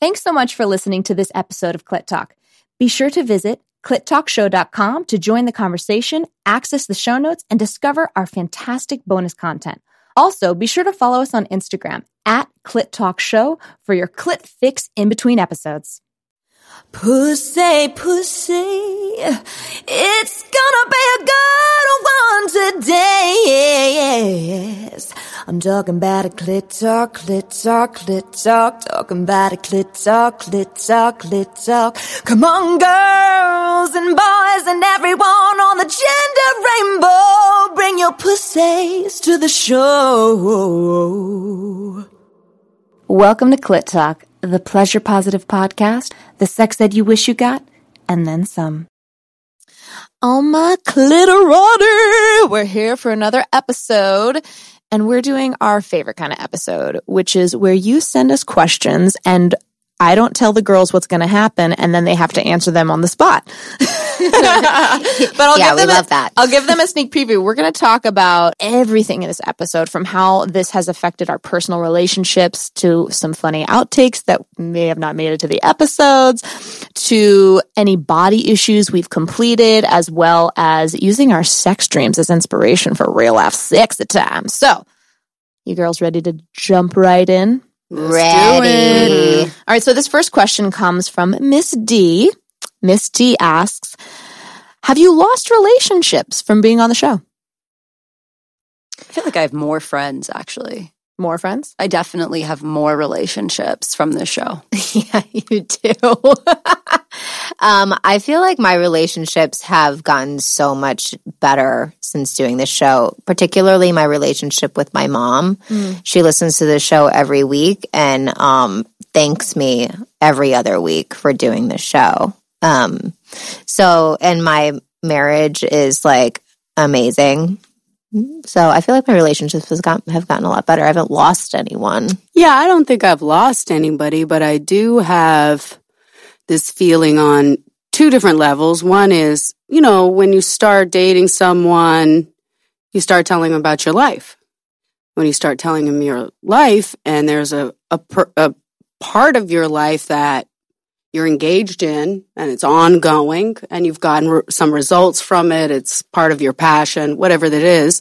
Thanks so much for listening to this episode of Clit Talk. Be sure to visit clittalkshow.com to join the conversation, access the show notes, and discover our fantastic bonus content. Also, be sure to follow us on Instagram @ClitTalkShow for your clit fix in between episodes. Pussy, pussy, it's gonna be a good one today. Yes. I'm talking about a clit talk, clit talk, clit talk. Talking about a clit talk, clit talk, clit talk. Come on, girls and boys and everyone on the gender rainbow, bring your pussies to the show. Welcome to Clit Talk, the Pleasure Positive podcast, the sex ed you wish you got, and then some. Oh my Clitterati! We're here for another episode, and we're doing our favorite kind of episode, which is where you send us questions, and I don't tell the girls what's going to happen, and then they have to answer them on the spot. But I'll give them a sneak preview. We're going to talk about everything in this episode, from how this has affected our personal relationships to some funny outtakes that may have not made it to the episodes, to any body issues we've completed, as well as using our sex dreams as inspiration for real-life sex at times. So, you girls ready to jump right in? Ready. All right, so this first question comes from Miss D. Miss D asks, have you lost relationships from being on the show? I feel like I have more friends, actually. More friends? I definitely have more relationships from the show. Yeah, you do. I feel like my relationships have gotten so much better since doing this show, particularly my relationship with my mom. Mm. She listens to the show every week and thanks me every other week for doing the show. And my marriage is like amazing. So I feel like my relationships have gotten a lot better. I haven't lost anyone. Yeah, I don't think I've lost anybody, but I do have this feeling on two different levels. One is, you know, when you start dating someone, you start telling them about your life. When you start telling them your life and there's a part of your life that you're engaged in and it's ongoing and you've gotten some results from it, it's part of your passion, whatever that is,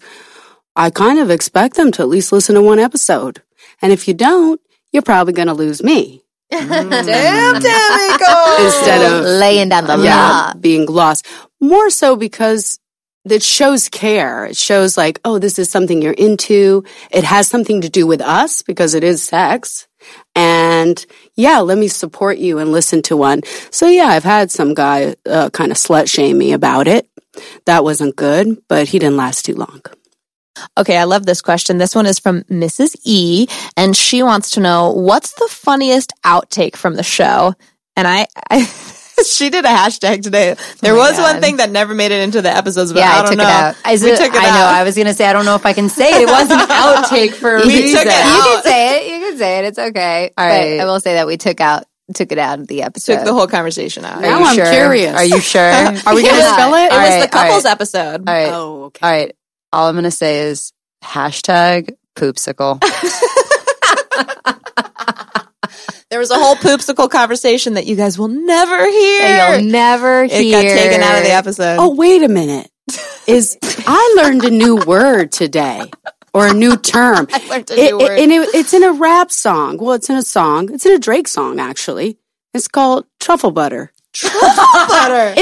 I kind of expect them to at least listen to one episode. And if you don't, you're probably going to lose me. Instead of laying down the law, being lost, more so because it shows care. It shows like, oh, this is something you're into. It has something to do with us because it is sex. And yeah, let me support you and listen to one. So yeah, I've had some guy kind of slut shame me about it. That wasn't good, but he didn't last too long. Okay, I love this question. This one is from Mrs. E, and she wants to know, what's the funniest outtake from the show? And she did a hashtag today. There was one thing that never made it into the episodes, but I don't know. I took it out. I was going to say, I don't know if I can say it. It was an outtake for a reason. You can say it. You can say it. It's okay. All right. I will say that we took it out of the episode. Took the whole conversation out. Now I'm curious. Are you sure? Are we going to spell it? It was the couples episode. All right. Oh, okay. All right. All I'm going to say is #poopsicle. There was a whole poopsicle conversation that you guys will never hear. It got taken out of the episode. Oh, wait a minute. I learned a new word today or a new term. I learned a new word. And it's in a rap song. Well, it's in a song. It's in a Drake song, actually. It's called truffle butter. Truffle butter.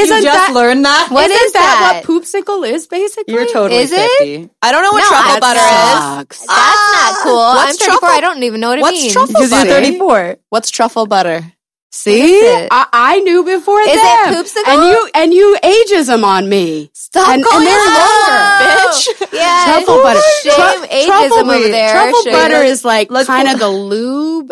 Learned that? What is that? What poopsicle is basically? You're totally 50. I don't know what truffle butter sucks. Is. That's not cool. I'm 34. Truffle? I don't even know what it means. What's truffle butter? You're 34. What's truffle butter? See, I knew before is them. Is it poopsicle? And you ageism on me. Stop calling us longer, bitch. Yeah, truffle butter. Shame ageism over there. Truffle butter is like kind of the lube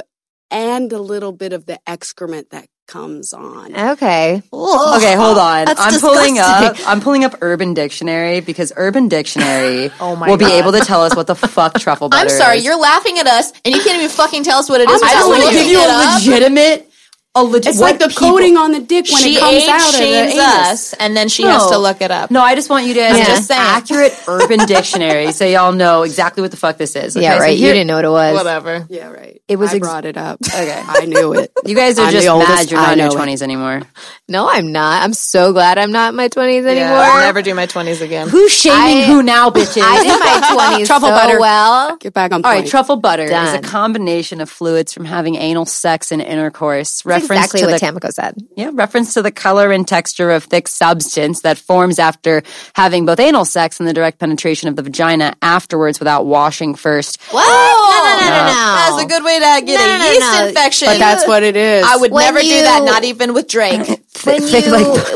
and a little bit of the excrement that comes on. Okay. Ugh. Okay, hold on. That's disgusting. I'm pulling up Urban Dictionary because Urban Dictionary will be able to tell us what the fuck truffle butter is. I'm sorry, you're laughing at us and you can't even fucking tell us what it is. I just want to give you a legitimate a legit, like the coating on the dick when it comes out of the anus. She shames us, and then she has to look it up. No, I just want you to have an accurate Urban Dictionary so y'all know exactly what the fuck this is. Okay? Yeah, right. So you didn't know what it was. Whatever. Yeah, right. It was brought it up. Okay. I knew it. You guys are just mad you're not in your 20s anymore. No, I'm not. I'm so glad I'm not in my 20s anymore. Yeah, I'll never do my 20s again. Who's shaming who now, bitches? I did my 20s truffle butter. Well. Get back on point. All right, truffle butter is a combination of fluids from having anal sex and intercourse. Exactly what Tamiko said. Yeah, reference to the color and texture of thick substance that forms after having both anal sex and the direct penetration of the vagina afterwards without washing first. Whoa! No. That's a good way to get a yeast infection. But that's what it is. I would never do that, not even with Drake.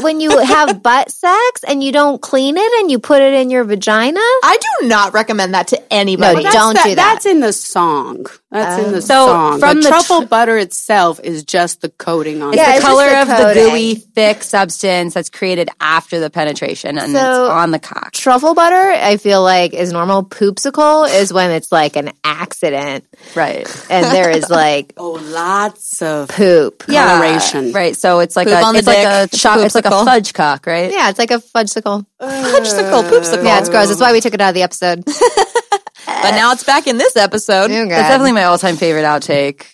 When you have butt sex and you don't clean it and you put it in your vagina? I do not recommend that to anybody. No, don't do that. That's in the song. That's in the song. From the truffle butter itself is just the coating on it. Yeah, it's the color of the gooey, thick substance that's created after the penetration and it's on the cock. Truffle butter, I feel like, is normal. Poopsicle is when it's like an accident. Right. And there is like lots of poop coloration. Right. So it's like it's like a fudge cock, right? Yeah, it's like a fudgesicle. Fudgesicle, poopsicle. Yeah, it's gross. That's why we took it out of the episode. But now it's back in this episode. It's definitely my all-time favorite outtake.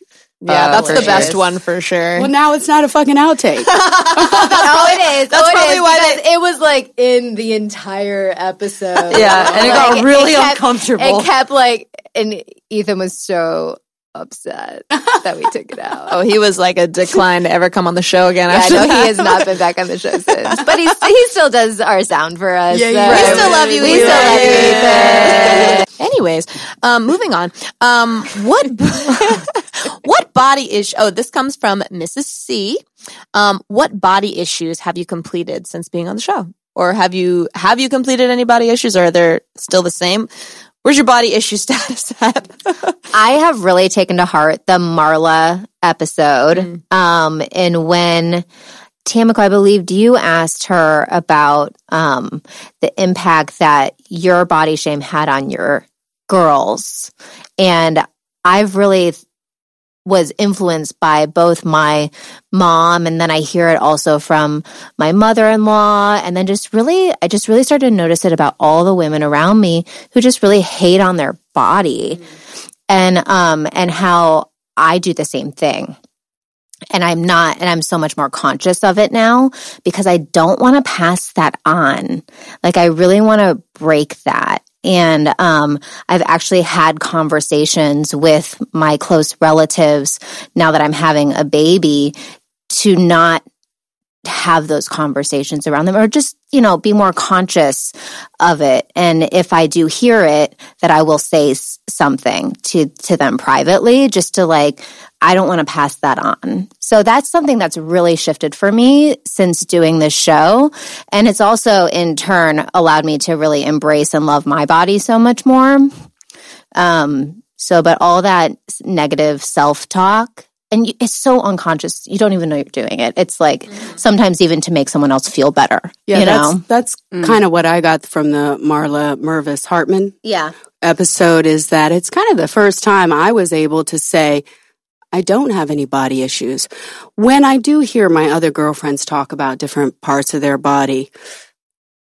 Yeah, that's the best one for sure. Well, now it's not a fucking outtake. No, it is. That's probably why it was like in the entire episode. Yeah, and it got really uncomfortable. It kept like, and Ethan was so upset that we took it out. Oh, he was like a decline to ever come on the show again. Yeah, he has not been back on the show since. But he still does our sound for us. Yeah, so. We still love you. We still love you. Anyways, moving on. What body issue? Oh, this comes from Mrs. C. What body issues have you completed since being on the show, or have you completed any body issues, or are they still the same? Where's your body issue status at? I have really taken to heart the Marla episode. And when Tamiko, I believed you asked her about the impact that your body shame had on your girls. And I've really was influenced by both my mom, and then I hear it also from my mother-in-law, and then I just really started to notice it about all the women around me who just really hate on their body, and how I do the same thing. And I'm so much more conscious of it now because I don't want to pass that on. Like, I really want to break that. And I've actually had conversations with my close relatives now that I'm having a baby to not have those conversations around them, or just, be more conscious of it. And if I do hear it, that I will say something to them privately, just to I don't want to pass that on. So that's something that's really shifted for me since doing this show. And it's also in turn allowed me to really embrace and love my body so much more. But all that negative self-talk, and it's so unconscious. You don't even know you're doing it. It's like sometimes even to make someone else feel better. Yeah, that's kind of what I got from the Marla Mervis Hartman episode, is that it's kind of the first time I was able to say, I don't have any body issues. When I do hear my other girlfriends talk about different parts of their body,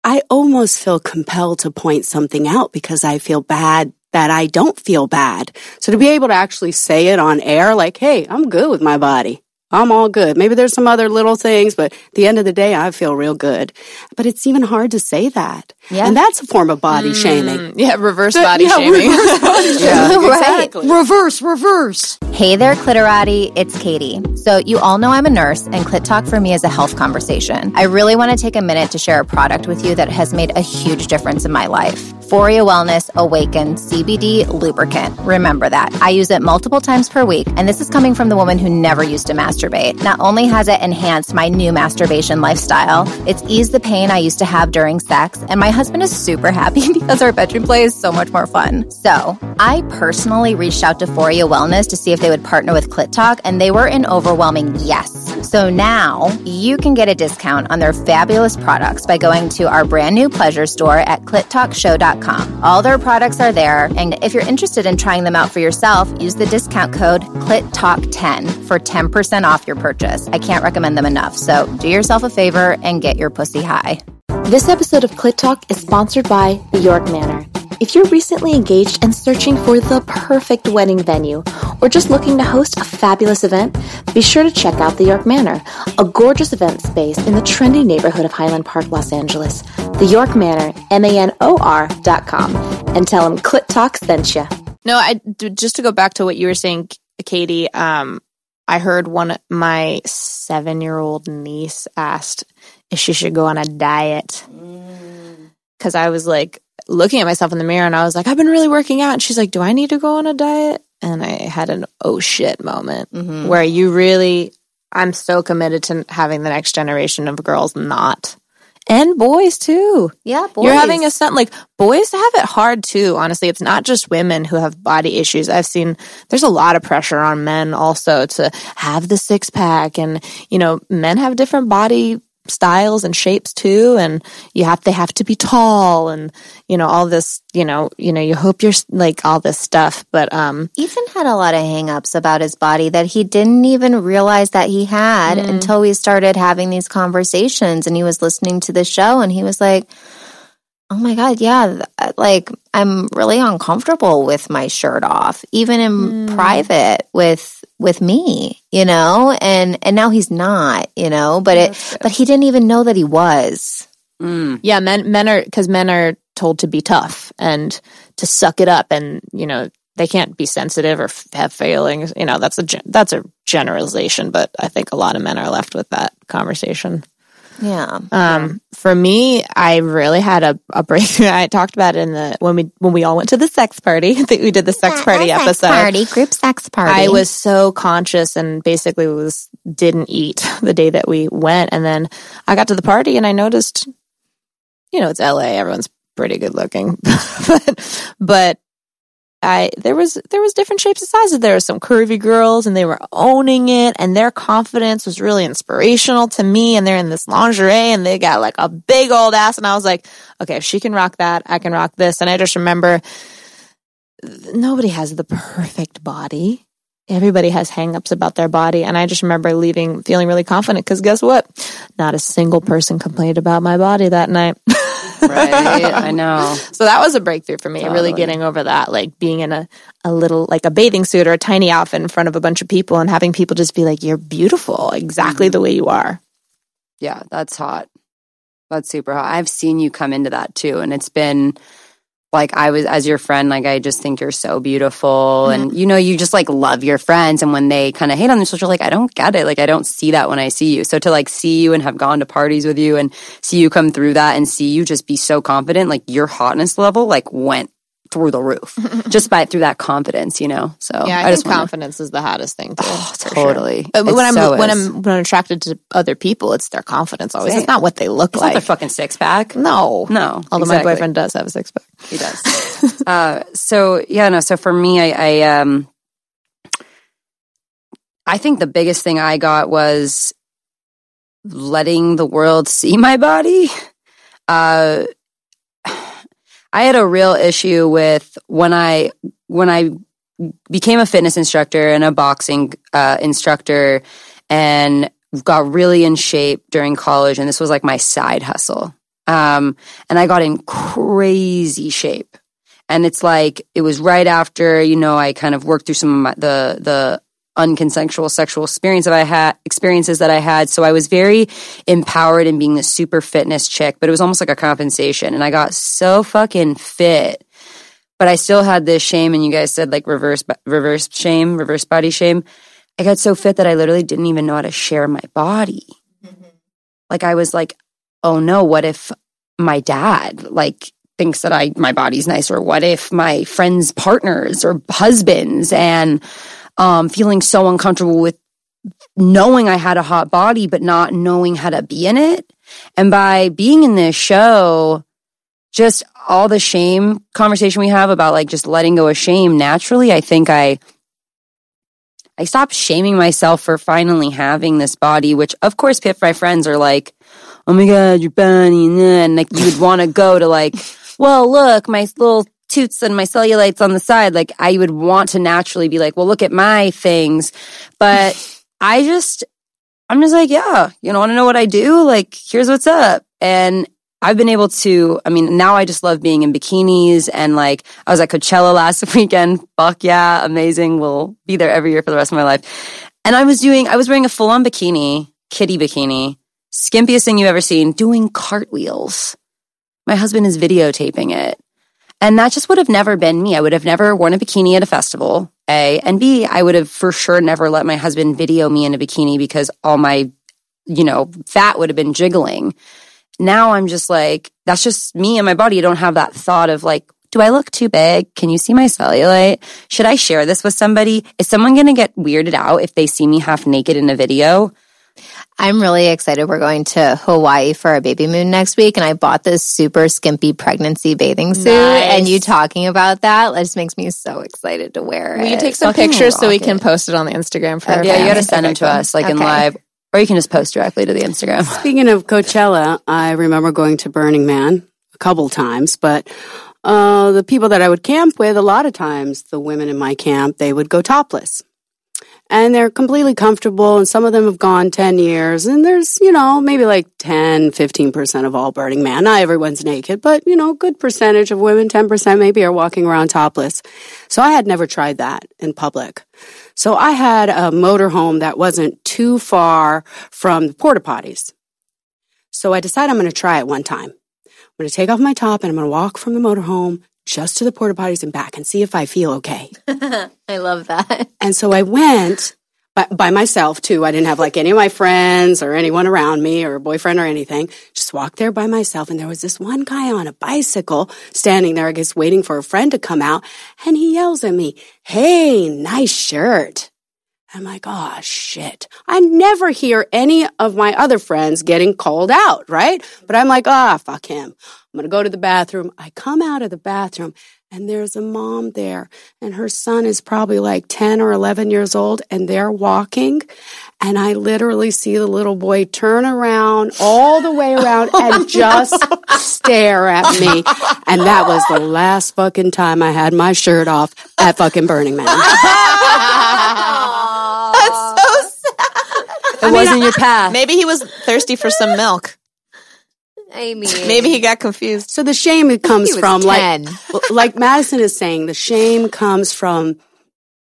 I almost feel compelled to point something out because I feel bad that I don't feel bad. So to be able to actually say it on air, hey, I'm good with my body. I'm all good. Maybe there's some other little things, but at the end of the day, I feel real good. But it's even hard to say that. Yeah. And that's a form of body shaming. Yeah, reverse body shaming. Reverse body shaming. Exactly. Reverse. Hey there, Clitterati. It's Katie. So you all know I'm a nurse, and Clit Talk for me is a health conversation. I really want to take a minute to share a product with you that has made a huge difference in my life. Foria Wellness Awaken CBD Lubricant. Remember that. I use it multiple times per week, and this is coming from the woman who never used to masturbate. Not only has it enhanced my new masturbation lifestyle, it's eased the pain I used to have during sex, and my husband is super happy because our bedroom play is so much more fun. So, I personally reached out to Foria Wellness to see if they would partner with Clit Talk, and they were an overwhelming yes. So now you can get a discount on their fabulous products by going to our brand new Pleasure store at clittalkshow.com. All their products are there, and if you're interested in trying them out for yourself, use the discount code CLITTALK10 for 10% off your purchase. I can't recommend them enough, so do yourself a favor and get your pussy high. This episode of Clit Talk is sponsored by The York Manor. If you're recently engaged and searching for the perfect wedding venue, or just looking to host a fabulous event, be sure to check out The York Manor, a gorgeous event space in the trendy neighborhood of Highland Park, Los Angeles. The York Manor, manor.com, and tell them Clit Talk sent you. No, just to go back to what you were saying, Katie, I heard my 7-year-old niece asked if she should go on a diet. Because I was like looking at myself in the mirror and I was like, I've been really working out. And she's like, do I need to go on a diet? And I had an oh shit moment where I'm so committed to having the next generation of girls not. And boys too. Yeah, boys. You're having a son. Like, boys have it hard too, honestly. It's not just women who have body issues. I've seen there's a lot of pressure on men also to have the six pack. And, you know, men have different body styles and shapes too, and they have to be tall, and you know, all this, you know, you hope you're like all this stuff. But Ethan had a lot of hang-ups about his body that he didn't even realize that he had until we started having these conversations, and he was listening to the show and he was like, oh my God, yeah, like I'm really uncomfortable with my shirt off, even in private with me, you know, and now he's not, you know, but he didn't even know that he was. Yeah, men are told to be tough and to suck it up, and you know, they can't be sensitive or have failings. You know, that's a generalization, but I think a lot of men are left with that conversation. Yeah. For me, I really had a breakthrough. I talked about it when we all went to the sex party. I think we did the sex party episode. Group sex party. I was so conscious and basically didn't eat the day that we went, and then I got to the party and I noticed, you know, it's LA, everyone's pretty good looking, but there was different shapes and sizes. There were some curvy girls and they were owning it, and their confidence was really inspirational to me, and they're in this lingerie and they got like a big old ass, and I was like, okay, if she can rock that, I can rock this. And I just remember, nobody has the perfect body. Everybody has hang-ups about their body, and I just remember leaving feeling really confident, because guess what? Not a single person complained about my body that night. Right, I know. So that was a breakthrough for me, totally. Really getting over that, like being in a little, like a bathing suit or a tiny outfit in front of a bunch of people, and having people just be like, you're beautiful, exactly the way you are. Yeah, that's hot. That's super hot. I've seen you come into that too, and it's been like, I was, as your friend, like, I just think you're so beautiful, and you know, you just like love your friends, and when they kind of hate on themselves, you're like, I don't get it, like I don't see that when I see you. So to like see you and have gone to parties with you and see you come through that and see you just be so confident, like your hotness level like went through the roof just by through that confidence, you know. So yeah, I think confidence is the hottest thing too. Oh, totally. Sure. But when I'm attracted to other people, it's their confidence always. Same. It's not what they look like. Not their fucking six pack. No. Although exactly. My boyfriend does have a six pack. He does. So for me, I think the biggest thing I got was letting the world see my body. I had a real issue with when I became a fitness instructor and a boxing instructor and got really in shape during college, and this was like my side hustle. And I got in crazy shape, and it's like it was right after, you know, I kind of worked through some of the unconsensual sexual experiences that I had. So I was very empowered in being this super fitness chick, but it was almost like a compensation. And I got so fucking fit, but I still had this shame. And you guys said like reverse body shame. I got so fit that I literally didn't even know how to share my body. Like I was like, oh no, what if my dad like thinks that my body's nice, or what if my friends' partners or husbands, and feeling so uncomfortable with knowing I had a hot body, but not knowing how to be in it. And by being in this show, just all the shame conversation we have about like just letting go of shame naturally, I think I I stopped shaming myself for finally having this body, which of course my friends are like, oh my God, your body. And like, you would want to go to like, well, look, my little toots and my cellulites on the side. Like I would want to naturally be like, well, look at my things. But I'm just like, yeah, you know, want to know what I do? Like, here's what's up. And I've been able to, I mean, now I just love being in bikinis and like, I was at Coachella last weekend. Fuck yeah, amazing. We'll be there every year for the rest of my life. And I was wearing a full-on bikini, kitty bikini, skimpiest thing you've ever seen, doing cartwheels. My husband is videotaping it. And that just would have never been me. I would have never worn a bikini at a festival, A. And B, I would have for sure never let my husband video me in a bikini because all my, you know, fat would have been jiggling. Now I'm just like, that's just me and my body. I don't have that thought of like, do I look too big? Can you see my cellulite? Should I share this with somebody? Is someone going to get weirded out if they see me half naked in a video? I'm really excited. We're going to Hawaii for our baby moon next week, and I bought this super skimpy pregnancy bathing suit. Nice. And you talking about that, it just makes me so excited to wear it. Will you take some pictures so we can post it on the Instagram for our family? You got to send them to us, like in live. Or you can just post directly to the Instagram. Speaking of Coachella, I remember going to Burning Man a couple times, but the people that I would camp with, a lot of times, the women in my camp, they would go topless. And they're completely comfortable, and some of them have gone 10 years, and there's, you know, maybe like 10, 15% of all Burning Man. Not everyone's naked, but, you know, good percentage of women, 10% maybe, are walking around topless. So I had never tried that in public. So I had a motorhome that wasn't too far from the porta potties. So I decided I'm going to try it one time. I'm going to take off my top and I'm going to walk from the motorhome just to the porta potties and back and see if I feel okay. I love that. And so I went by myself too. I didn't have like any of my friends or anyone around me or a boyfriend or anything. Just walked there by myself, and there was this one guy on a bicycle standing there, I guess, waiting for a friend to come out, and he yells at me, "Hey, nice shirt." I'm like, oh, shit. I never hear any of my other friends getting called out, right? But I'm like, ah, fuck him. I'm going to go to the bathroom. I come out of the bathroom, and there's a mom there, and her son is probably like 10 or 11 years old, and they're walking, and I literally see the little boy turn around all the way around and just stare at me. And that was the last fucking time I had my shirt off at fucking Burning Man. It wasn't your path. Maybe he was thirsty for some milk. I mean, maybe he got confused. So the shame it comes from, 10. like Madison is saying, the shame comes from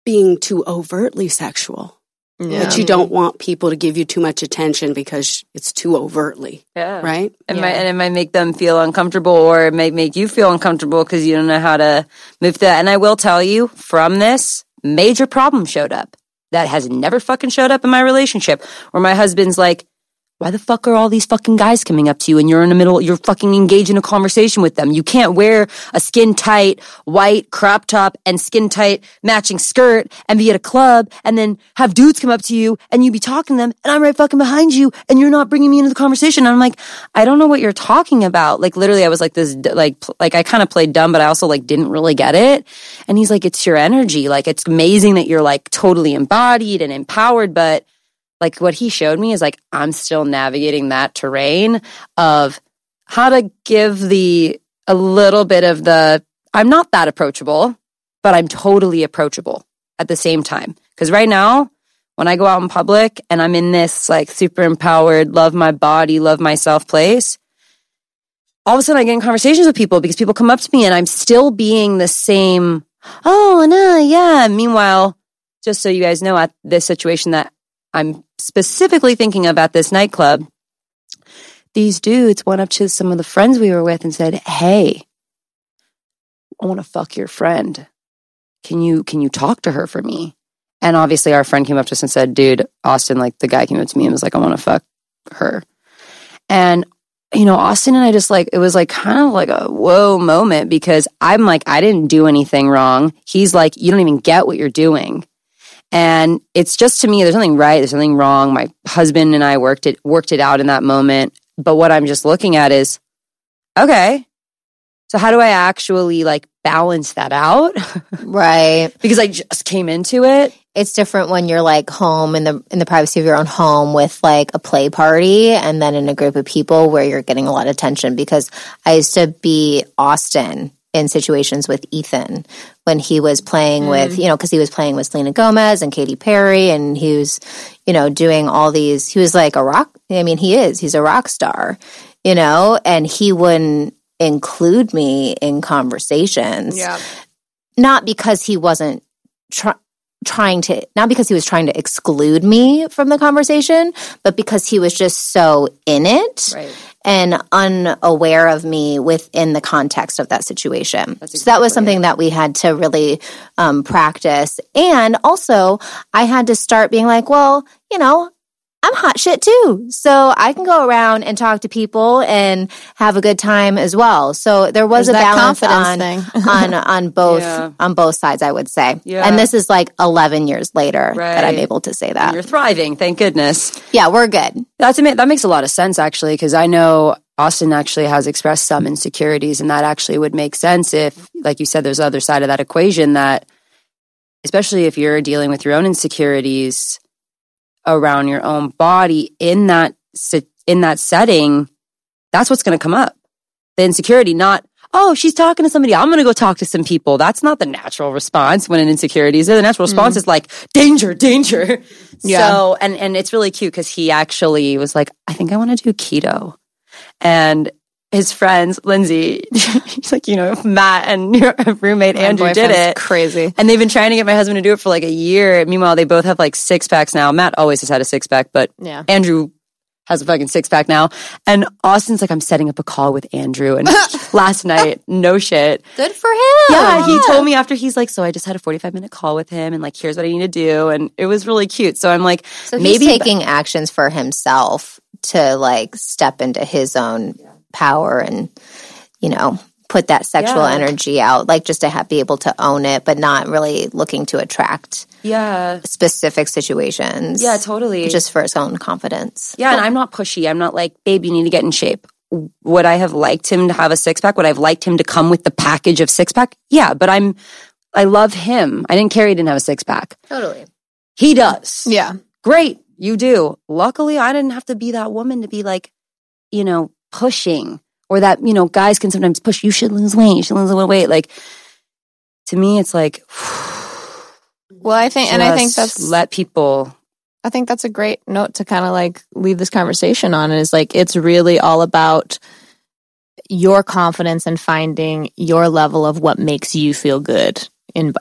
being too overtly sexual. Yeah. That you don't want people to give you too much attention because it's too overtly. Yeah. Right? It might make them feel uncomfortable, or it might make you feel uncomfortable because you don't know how to move that. And I will tell you, from this, major problem showed up. That has never fucking showed up in my relationship, where my husband's like, why the fuck are all these fucking guys coming up to you and you're fucking engaged in a conversation with them? You can't wear a skin tight white crop top and skin tight matching skirt and be at a club and then have dudes come up to you and you be talking to them and I'm right fucking behind you and you're not bringing me into the conversation. And I'm like, I don't know what you're talking about. Like, literally I was like this, like I kind of played dumb, but I also like didn't really get it. And he's like, it's your energy. Like, it's amazing that you're like totally embodied and empowered, but like what he showed me is like, I'm still navigating that terrain of how to give a little bit of the, I'm not that approachable, but I'm totally approachable at the same time. Because right now, when I go out in public and I'm in this like super empowered, love my body, love myself place, all of a sudden I get in conversations with people because people come up to me and I'm still being the same, oh, no, yeah. Meanwhile, just so you guys know, at this situation that I'm specifically thinking about this nightclub, these dudes went up to some of the friends we were with and said, hey, I want to fuck your friend. Can you talk to her for me? And obviously our friend came up to us and said, dude, Austin, like the guy came up to me and was like, I want to fuck her. And, you know, Austin and I just like, it was like kind of like a whoa moment because I'm like, I didn't do anything wrong. He's like, you don't even get what you're doing. And it's just, to me, there's nothing right, there's nothing wrong. My husband and I worked it out in that moment. But what I'm just looking at is, okay, so how do I actually like balance that out? Right. Because I just came into it. It's different when you're like home in the privacy of your own home with like a play party and then in a group of people where you're getting a lot of tension, because I used to be Austin in situations with Ethan when he was playing with, you know, because he was playing with Selena Gomez and Katy Perry, and he was, you know, doing all these, he was like a rock, I mean, he's a rock star, you know, and he wouldn't include me in conversations. Yeah. Not because he wasn't trying to exclude me from the conversation, but because he was just so in it and unaware of me within the context of that situation. Exactly, so that was something that we had to really practice. And also, I had to start being like, well, you know, I'm hot shit too. So I can go around and talk to people and have a good time as well. So there was a balance on both on both sides, I would say. Yeah. And this is like 11 years later that I'm able to say that. And you're thriving, thank goodness. Yeah, we're good. That makes a lot of sense actually, because I know Austin actually has expressed some insecurities, and that actually would make sense if, like you said, there's the other side of that equation, that especially if you're dealing with your own insecurities around your own body in that setting, that's what's going to come up. The insecurity, not, oh, she's talking to somebody, I'm going to go talk to some people. That's not the natural response when an insecurity is there. The natural response is like, danger. Yeah. So, and it's really cute because he actually was like, I think I want to do keto. And his friends, Lindsay, he's like, you know, Matt and your roommate Andrew did it. Crazy. And they've been trying to get my husband to do it for like a year. Meanwhile, they both have like six packs now. Matt always has had a six pack, but Andrew has a fucking six pack now. And Austin's like, I'm setting up a call with Andrew. And last night, no shit. Good for him. Yeah, he told me after, he's like, so I just had a 45-minute call with him, and like, here's what I need to do. And it was really cute. So I'm like, so he's taking actions for himself to like step into his own power and, you know, put that sexual energy out, like just to be able to own it, but not really looking to attract specific situations. Yeah, totally. Just for its own confidence. Yeah, and I'm not pushy. I'm not like, babe, you need to get in shape. Would I have liked him to have a six-pack? Would I have liked him to come with the package of six-pack? Yeah, but I love him. I didn't care he didn't have a six-pack. Totally. He does. Yeah. Great, you do. Luckily, I didn't have to be that woman to be like, you know, pushing, or that, you know, guys can sometimes push, you should lose weight, like, to me it's like, well, I think that's, let people, I think that's a great note to kind of like leave this conversation on, is like, it's really all about your confidence and finding your level of what makes you feel good in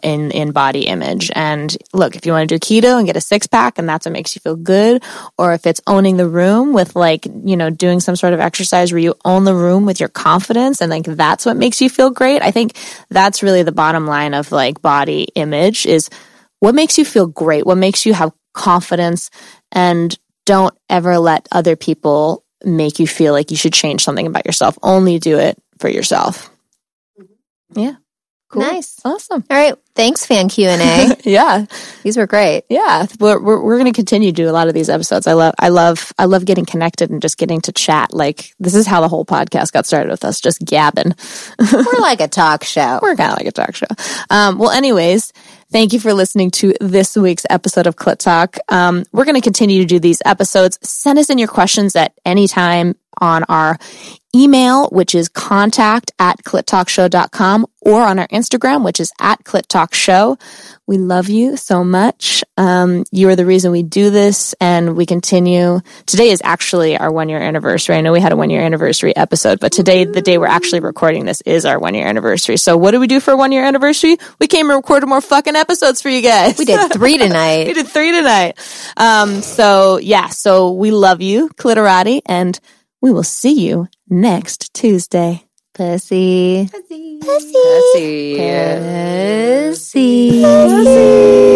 body image. And look, if you want to do keto and get a six-pack and that's what makes you feel good, or if it's owning the room with like, you know, doing some sort of exercise where you own the room with your confidence and like that's what makes you feel great. I think that's really the bottom line of like body image, is what makes you feel great, what makes you have confidence, and don't ever let other people make you feel like you should change something about yourself. Only do it for yourself. Yeah. Cool. Nice. Awesome. All right. Thanks, fan Q&A. Yeah. These were great. Yeah. We're going to continue to do a lot of these episodes. I love getting connected and just getting to chat. Like, this is how the whole podcast got started with us, just gabbing. We're like a talk show. We're kind of like a talk show. Well, anyways, thank you for listening to this week's episode of Clit Talk. We're going to continue to do these episodes. Send us in your questions at any time on our email, which is contact@clittalkshow.com, or on our Instagram, which is @clittalkshow. We love you so much. You are the reason we do this, and we continue. Today is actually our 1-year anniversary. I know we had a 1-year anniversary episode, but today, the day we're actually recording this, is our 1-year anniversary. So what do we do for a 1-year anniversary? We came and recorded more fucking episodes for you guys. We did 3 tonight. So we love you, Clitterati, and we will see you next Tuesday. Pussy. Pussy. Pussy. Pussy. Pussy. Pussy.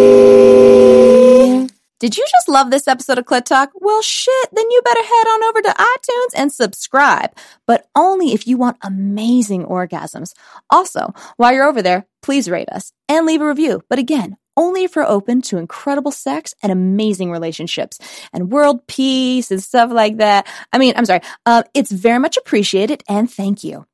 Did you just love this episode of Clit Talk? Well, shit, then you better head on over to iTunes and subscribe, but only if you want amazing orgasms. Also, while you're over there, please rate us and leave a review. But again, only if you're open to incredible sex and amazing relationships and world peace and stuff like that. I'm sorry. It's very much appreciated, and thank you.